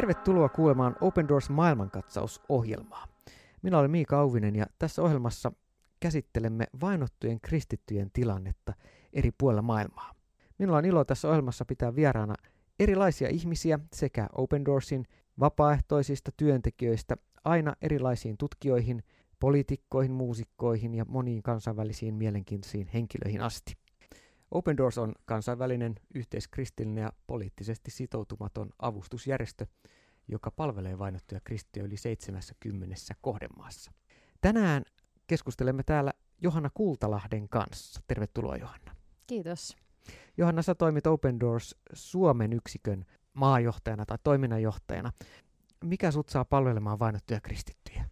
Tervetuloa kuulemaan Open Doors maailmankatsausohjelmaa. Minä olen Miika Auvinen ja tässä ohjelmassa käsittelemme vainottujen kristittyjen tilannetta eri puolilla maailmaa. Minulla on ilo tässä ohjelmassa pitää vieraana erilaisia ihmisiä sekä Open Doorsin vapaaehtoisista työntekijöistä aina erilaisiin tutkijoihin, poliitikkoihin, muusikkoihin ja moniin kansainvälisiin mielenkiintoisiin henkilöihin asti. Open Doors on kansainvälinen, yhteiskristillinen ja poliittisesti sitoutumaton avustusjärjestö, joka palvelee vainottuja kristittyjä yli 70 kohdemaassa. Tänään keskustelemme täällä Johanna Kultalahden kanssa. Tervetuloa, Johanna. Kiitos. Johanna, sä toimit Open Doors Suomen yksikön maajohtajana tai toiminnanjohtajana. Mikä sut saa palvelemaan vainottuja kristittyjä?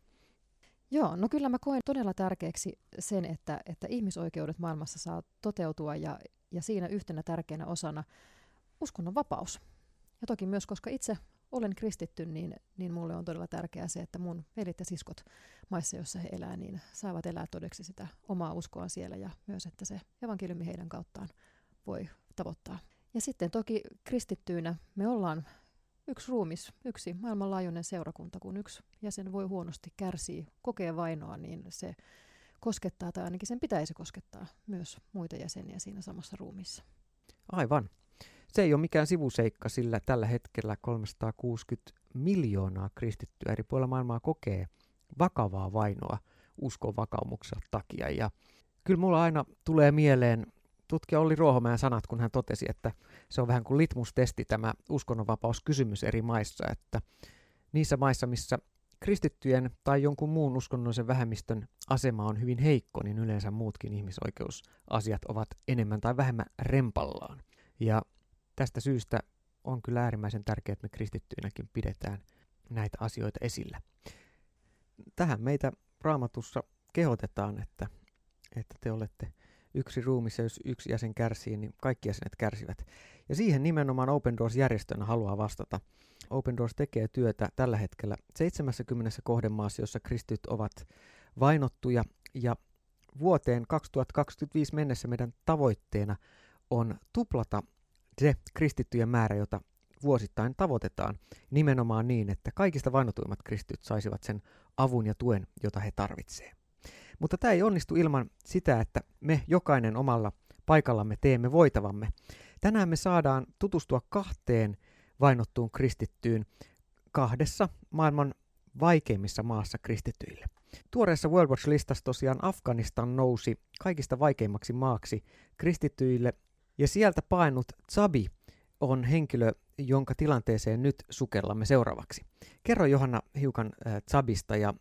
Joo, no kyllä mä koen todella tärkeäksi sen, että ihmisoikeudet maailmassa saa toteutua ja siinä yhtenä tärkeänä osana uskonnon vapaus. Ja toki myös, koska itse olen kristitty, niin mulle on todella tärkeää se, että mun velit ja siskot maissa, jossa he elää, niin saavat elää todeksi sitä omaa uskoa siellä ja myös, että se evankeliumi heidän kauttaan voi tavoittaa. Ja sitten toki kristittyinä me ollaan yksi ruumis, yksi maailmanlaajuinen seurakunta, kun yksi jäsen voi huonosti kärsii, kokee vainoa, niin se koskettaa tai ainakin sen pitäisi koskettaa myös muita jäseniä siinä samassa ruumiissa. Aivan. Se ei ole mikään sivuseikka, sillä tällä hetkellä 360 miljoonaa kristittyä eri puolilla maailmaa kokee vakavaa vainoa uskon vakaumuksensa takia. Ja kyllä mulla aina tulee mieleen tutkija Olli Ruohomäen sanat, kun hän totesi, että se on vähän kuin litmustesti tämä uskonnonvapauskysymys eri maissa, että niissä maissa, missä kristittyjen tai jonkun muun uskonnollisen vähemmistön asema on hyvin heikko, niin yleensä muutkin ihmisoikeusasiat ovat enemmän tai vähemmän rempallaan. Ja tästä syystä on kyllä äärimmäisen tärkeää, että me kristittyinäkin pidetään näitä asioita esillä. Tähän meitä Raamatussa kehotetaan, että te olette yksi ruumissa, jos yksi jäsen kärsii, niin kaikki jäsenet kärsivät. Ja siihen nimenomaan Open Doors-järjestönä haluaa vastata. Open Doors tekee työtä tällä hetkellä 70 kohdemaassa, jossa kristityt ovat vainottuja. Ja vuoteen 2025 mennessä meidän tavoitteena on tuplata se kristittyjen määrä, jota vuosittain tavoitetaan. Nimenomaan niin, että kaikista vainotuimmat kristityt saisivat sen avun ja tuen, jota he tarvitsevat. Mutta tämä ei onnistu ilman sitä, että me jokainen omalla paikallamme teemme voitavamme. Tänään me saadaan tutustua kahteen vainottuun kristittyyn kahdessa maailman vaikeimmissa maassa kristityille. Tuoreessa World Watch Listassa tosiaan Afganistan nousi kaikista vaikeimmaksi maaksi kristityille, ja sieltä painut Zabi on henkilö, jonka tilanteeseen nyt sukellamme seuraavaksi. Kerro, Johanna, hiukan Zabista ja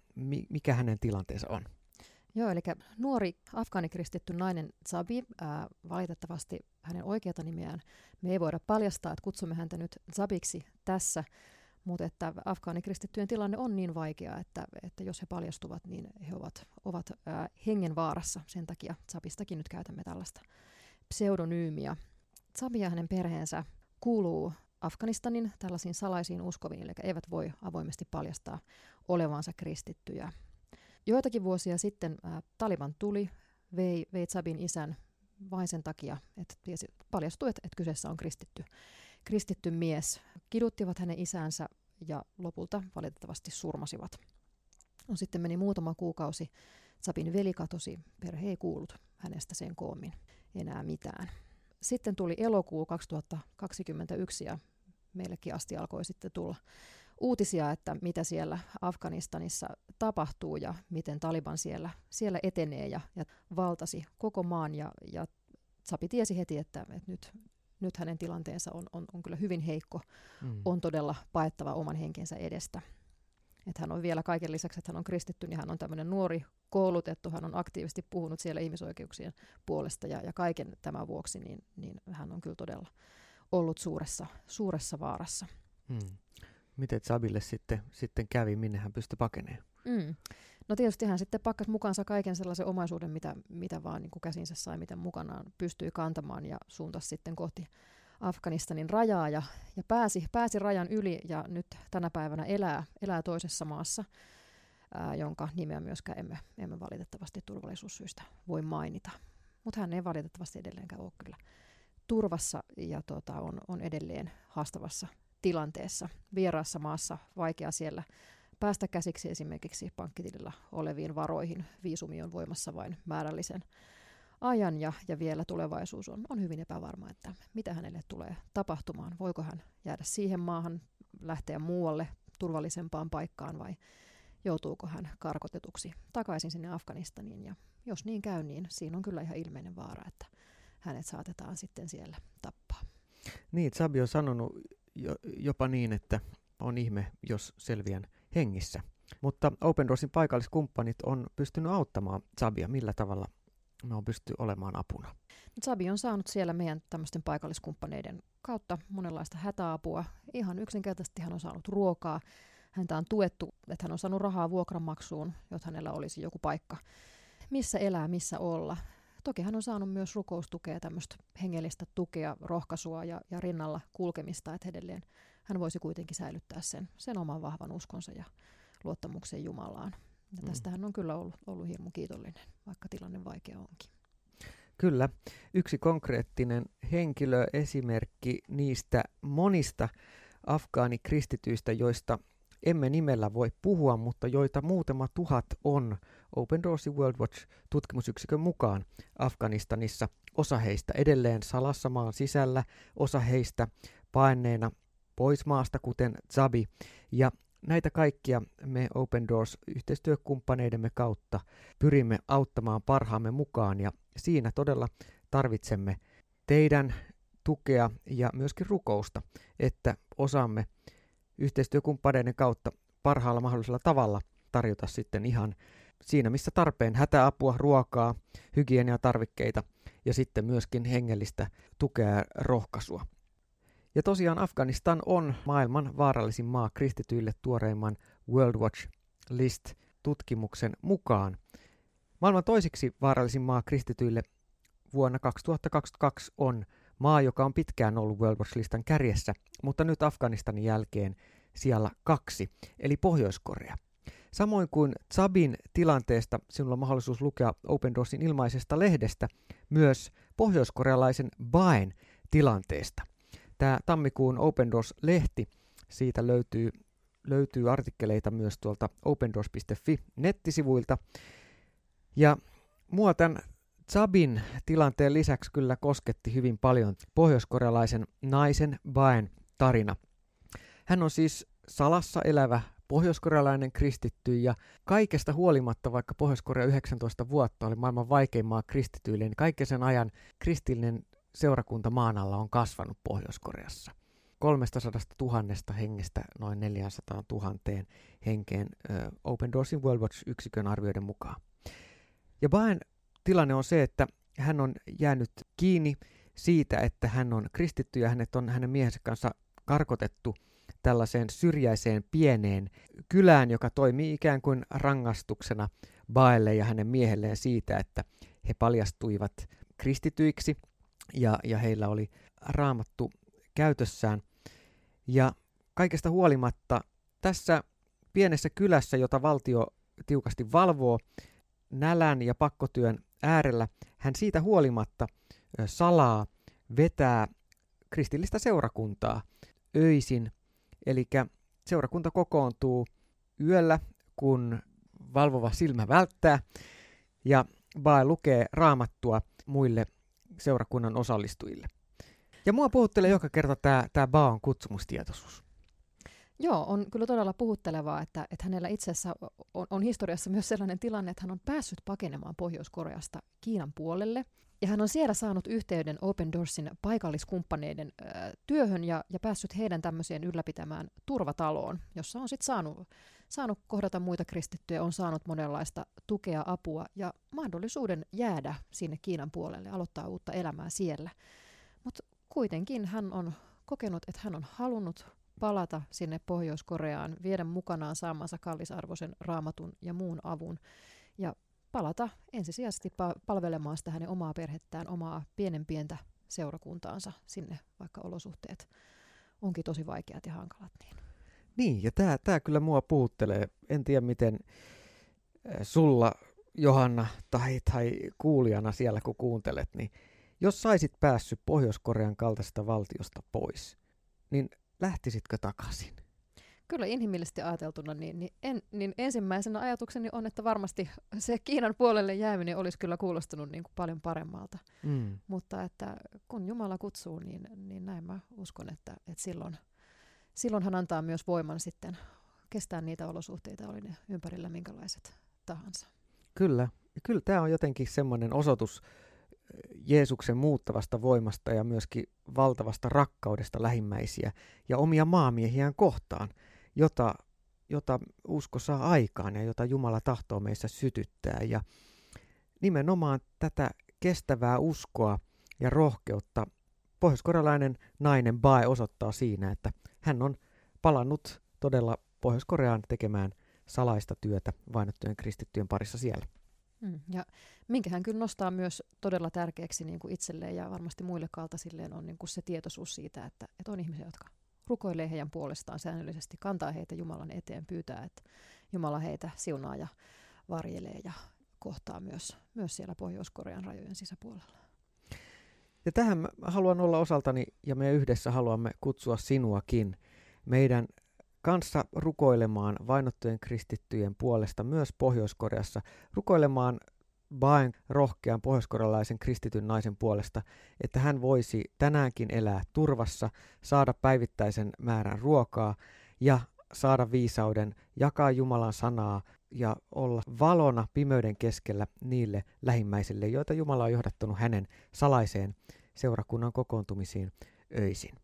mikä hänen tilanteensa on. Joo, eli nuori afgaanikristitty nainen Zabi, valitettavasti hänen oikeata nimeään me ei voida paljastaa, että kutsumme häntä nyt Zabiksi tässä, mutta että afgaanikristittyjen tilanne on niin vaikea, että jos he paljastuvat, niin he ovat hengenvaarassa. Sen takia Zabistakin nyt käytämme tällaista pseudonyymiä. Zabi ja hänen perheensä kuuluu Afganistanin tällaisiin salaisiin uskoviin, eli eivät voi avoimesti paljastaa olevansa kristittyjä. Joitakin vuosia sitten Taliban tuli, vei Zabin isän vain sen takia, että paljastui, että kyseessä on kristitty mies. Kiduttivat hänen isänsä ja lopulta valitettavasti surmasivat. No, sitten meni muutama kuukausi, Zabin veli katosi, perhe ei kuullut hänestä sen koommin enää mitään. Sitten tuli elokuu 2021 ja meillekin asti alkoi sitten tulla uutisia, että mitä siellä Afganistanissa tapahtuu ja miten Taliban siellä etenee ja valtasi koko maan. Ja Zabi tiesi heti, että nyt hänen tilanteensa on kyllä hyvin heikko, on todella paettava oman henkensä edestä. Että hän on vielä kaiken lisäksi, että hän on kristitty, niin hän on tämmöinen nuori koulutettu, hän on aktiivisesti puhunut siellä ihmisoikeuksien puolesta ja kaiken tämän vuoksi, niin hän on kyllä todella ollut suuressa vaarassa. Miten Zabille sitten kävi, minne hän pystyi pakenemaan? No tietysti hän sitten pakkasi mukaansa kaiken sellaisen omaisuuden, mitä vaan niin kuin käsinsä sai, miten mukanaan pystyi kantamaan ja suuntasi sitten kohti Afganistanin rajaa ja pääsi rajan yli ja nyt tänä päivänä elää toisessa maassa, jonka nimeä myöskään emme valitettavasti turvallisuussyistä voi mainita. Mutta hän ei valitettavasti edelleenkään ole kyllä turvassa ja on edelleen haastavassa tilanteessa, vieraassa maassa, vaikea siellä päästä käsiksi esimerkiksi pankkitilillä oleviin varoihin. Viisumi on voimassa vain määrällisen ajan ja vielä tulevaisuus on hyvin epävarma, että mitä hänelle tulee tapahtumaan. Voiko hän jäädä siihen maahan, lähteä muualle turvallisempaan paikkaan vai joutuuko hän karkotetuksi takaisin sinne Afganistaniin. Ja jos niin käy, niin siinä on kyllä ihan ilmeinen vaara, että hänet saatetaan sitten siellä tappaa. Niin, Sabi on sanonut jopa niin, että on ihme, jos selviän hengissä. Mutta Open Doorsin paikalliskumppanit on pystynyt auttamaan Sabia. Millä tavalla me on pystynyt olemaan apuna? Sabi on saanut siellä meidän tämmöisten paikalliskumppaneiden kautta monenlaista hätäapua. Ihan yksinkertaisesti hän on saanut ruokaa. Häntä on tuettu, että hän on saanut rahaa vuokranmaksuun, jotta hänellä olisi joku paikka, missä elää, missä olla. Toki hän on saanut myös rukoustukea, tämmöistä hengellistä tukea, rohkaisua ja rinnalla kulkemista, että edelleen hän voisi kuitenkin säilyttää sen oman vahvan uskonsa ja luottamuksen Jumalaan. Ja tästä hän on kyllä ollut hirmu kiitollinen, vaikka tilanne vaikea onkin. Kyllä. Yksi konkreettinen henkilö, esimerkki niistä monista afgaanikristityistä, joista emme nimellä voi puhua, mutta joita muutama tuhat on Open Doorsin World Watch-tutkimusyksikön mukaan Afganistanissa. Osa heistä edelleen salassa maan sisällä, osa heistä paenneena pois maasta, kuten Zabi. Ja näitä kaikkia me Open Doors-yhteistyökumppaneidemme kautta pyrimme auttamaan parhaamme mukaan, ja siinä todella tarvitsemme teidän tukea ja myöskin rukousta, että osaamme yhteistyökumppaneiden kautta parhaalla mahdollisella tavalla tarjota sitten ihan siinä, missä tarpeen, hätäapua, ruokaa, hygieniatarvikkeita ja sitten myöskin hengellistä tukea ja rohkaisua. Ja tosiaan Afganistan on maailman vaarallisin maa kristityille tuoreimman World Watch List-tutkimuksen mukaan. Maailman toiseksi vaarallisin maa kristityille vuonna 2022 on maa, joka on pitkään ollut World Watch-listan kärjessä, mutta nyt Afganistanin jälkeen siellä 2, eli Pohjois-Korea. Samoin kuin Zabin tilanteesta sinulla on mahdollisuus lukea Open Doorsin ilmaisesta lehdestä, myös pohjoiskorealaisen Baen tilanteesta. Tämä tammikuun Open Doors-lehti, siitä löytyy artikkeleita myös tuolta opendoors.fi-nettisivuilta. Ja mua tämän Zabin tilanteen lisäksi kyllä kosketti hyvin paljon pohjoiskorealaisen naisen Baen tarina. Hän on siis salassa elävä pohjoiskorealainen kristitty, ja kaikesta huolimatta, vaikka Pohjois-Korea 19 vuotta oli maailman vaikein maa kristityille, niin kaiken sen ajan kristillinen seurakunta maan alla on kasvanut Pohjois-Koreassa. 300 000 hengestä noin 400 000 henkeen Open Doorsin World Watch-yksikön arvioiden mukaan. Ja Baen tilanne on se, että hän on jäänyt kiinni siitä, että hän on kristitty ja hänet on hänen miehensä kanssa karkotettu tällaiseen syrjäiseen pieneen kylään, joka toimii ikään kuin rangaistuksena Baelle ja hänen miehelleen siitä, että he paljastuivat kristityiksi ja heillä oli raamattu käytössään. Ja kaikesta huolimatta tässä pienessä kylässä, jota valtio tiukasti valvoo nälän ja pakkotyön äärellä, hän siitä huolimatta salaa vetää kristillistä seurakuntaa öisin. Eli seurakunta kokoontuu yöllä, kun valvova silmä välttää, ja Bae lukee raamattua muille seurakunnan osallistujille. Ja mua puhuttelee joka kerta tämä Baon kutsumustietoisuus. Joo, on kyllä todella puhuttelevaa, että hänellä itse asiassa on historiassa myös sellainen tilanne, että hän on päässyt pakenemaan Pohjois-Koreasta Kiinan puolelle. Ja hän on siellä saanut yhteyden Open Doorsin paikalliskumppaneiden työhön ja päässyt heidän tämmöiseen ylläpitämään turvataloon, jossa on sitten saanut kohdata muita kristittyjä, on saanut monenlaista tukea, apua ja mahdollisuuden jäädä sinne Kiinan puolelle, aloittaa uutta elämää siellä. Mutta kuitenkin hän on kokenut, että hän on halunnut palata sinne Pohjois-Koreaan, viedä mukanaan saamansa kallisarvoisen raamatun ja muun avun ja palata ensisijaisesti palvelemaan sitä hänen omaa perhettään, omaa pienen pientä seurakuntaansa sinne, vaikka olosuhteet onkin tosi vaikeat ja hankalat. Niin ja tämä kyllä mua puhuttelee. En tiedä miten sulla, Johanna, tai kuulijana siellä kun kuuntelet, niin jos saisit päässyt Pohjois-Korean kaltaisesta valtiosta pois, niin lähtisitkö takaisin? Kyllä inhimillisesti ajateltuna, niin ensimmäisenä ajatukseni on, että varmasti se Kiinan puolelle jääminen olisi kyllä kuulostanut niin kuin paljon paremmalta. Mm. Mutta että kun Jumala kutsuu, niin näin mä uskon, että silloin hän antaa myös voiman sitten kestää niitä olosuhteita, oli ne ympärillä minkälaiset tahansa. Kyllä tämä on jotenkin semmoinen osoitus Jeesuksen muuttavasta voimasta ja myöskin valtavasta rakkaudesta lähimmäisiä ja omia maamiehiään kohtaan, jota usko saa aikaan ja jota Jumala tahtoo meissä sytyttää. Ja nimenomaan tätä kestävää uskoa ja rohkeutta pohjoiskorealainen nainen Bae osoittaa siinä, että hän on palannut todella Pohjois-Koreaan tekemään salaista työtä vainottujen kristittyjen parissa siellä. Ja minkä hän kyllä nostaa myös todella tärkeäksi niin kuin itselleen ja varmasti muille kaltaisilleen on niin kuin se tietoisuus siitä, että on ihmisiä, jotka rukoilee heidän puolestaan säännöllisesti, kantaa heitä Jumalan eteen, pyytää, että Jumala heitä siunaa ja varjelee ja kohtaa myös siellä Pohjois-Korean rajojen sisäpuolella. Ja tähän haluan olla osaltani ja me yhdessä haluamme kutsua sinuakin meidän kanssa rukoilemaan vainottujen kristittyjen puolesta myös Pohjois-Koreassa, rukoilemaan Baen rohkean pohjoiskorealaisen kristityn naisen puolesta, että hän voisi tänäänkin elää turvassa, saada päivittäisen määrän ruokaa ja saada viisauden, jakaa Jumalan sanaa ja olla valona pimeyden keskellä niille lähimmäisille, joita Jumala on johdattanut hänen salaiseen seurakunnan kokoontumisiin öisin.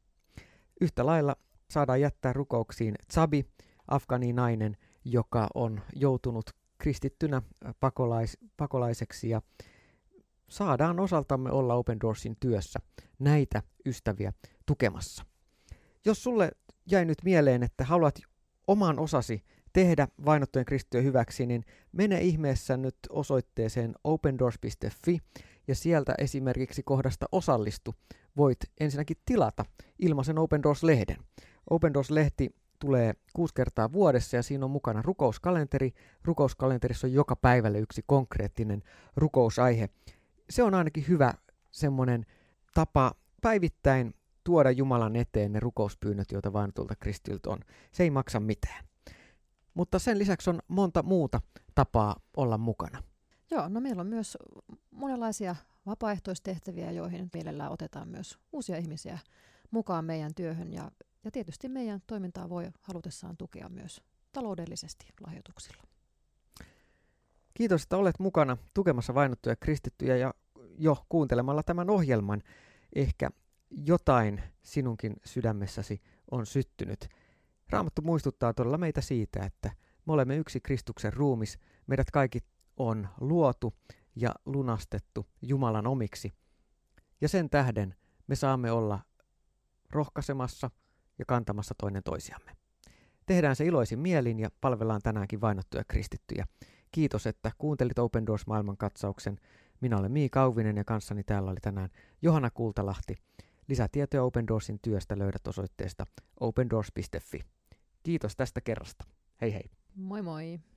Yhtä lailla saadaan jättää rukouksiin Tsabi, afganinainen, joka on joutunut kristittynä pakolaiseksi ja saadaan osaltamme olla Open Doorsin työssä näitä ystäviä tukemassa. Jos sulle jäi nyt mieleen, että haluat oman osasi tehdä vainottujen kristittyjen hyväksi, niin mene ihmeessä nyt osoitteeseen opendoors.fi ja sieltä esimerkiksi kohdasta osallistu voit ensinnäkin tilata ilmaisen Open Doors-lehden. Open Doors-lehti tulee 6 kertaa vuodessa ja siinä on mukana rukouskalenteri. Rukouskalenterissa on joka päivälle yksi konkreettinen rukousaihe. Se on ainakin hyvä semmoinen tapa päivittäin tuoda Jumalan eteen ne rukouspyynnöt, joita vainotulta kristiltä on. Se ei maksa mitään. Mutta sen lisäksi on monta muuta tapaa olla mukana. Joo, no meillä on myös monenlaisia vapaaehtoistehtäviä, joihin mielellään otetaan myös uusia ihmisiä mukaan meidän työhön ja tietysti meidän toimintaa voi halutessaan tukea myös taloudellisesti lahjoituksilla. Kiitos, että olet mukana tukemassa vainottuja kristittyjä ja jo kuuntelemalla tämän ohjelman. Ehkä jotain sinunkin sydämessäsi on syttynyt. Raamattu muistuttaa todella meitä siitä, että me olemme yksi Kristuksen ruumis. Meidät kaikki on luotu ja lunastettu Jumalan omiksi. Ja sen tähden me saamme olla rohkaisemassa ja kantamassa toinen toisiamme. Tehdään se iloisin mielin ja palvellaan tänäänkin vainottuja kristittyjä. Kiitos, että kuuntelit Open Doors -maailmankatsauksen. Minä olen Miika Auvinen ja kanssani täällä oli tänään Johanna Kultalahti. Lisätietoja Open Doorsin työstä löydät osoitteesta opendoors.fi. Kiitos tästä kerrasta. Hei hei. Moi moi.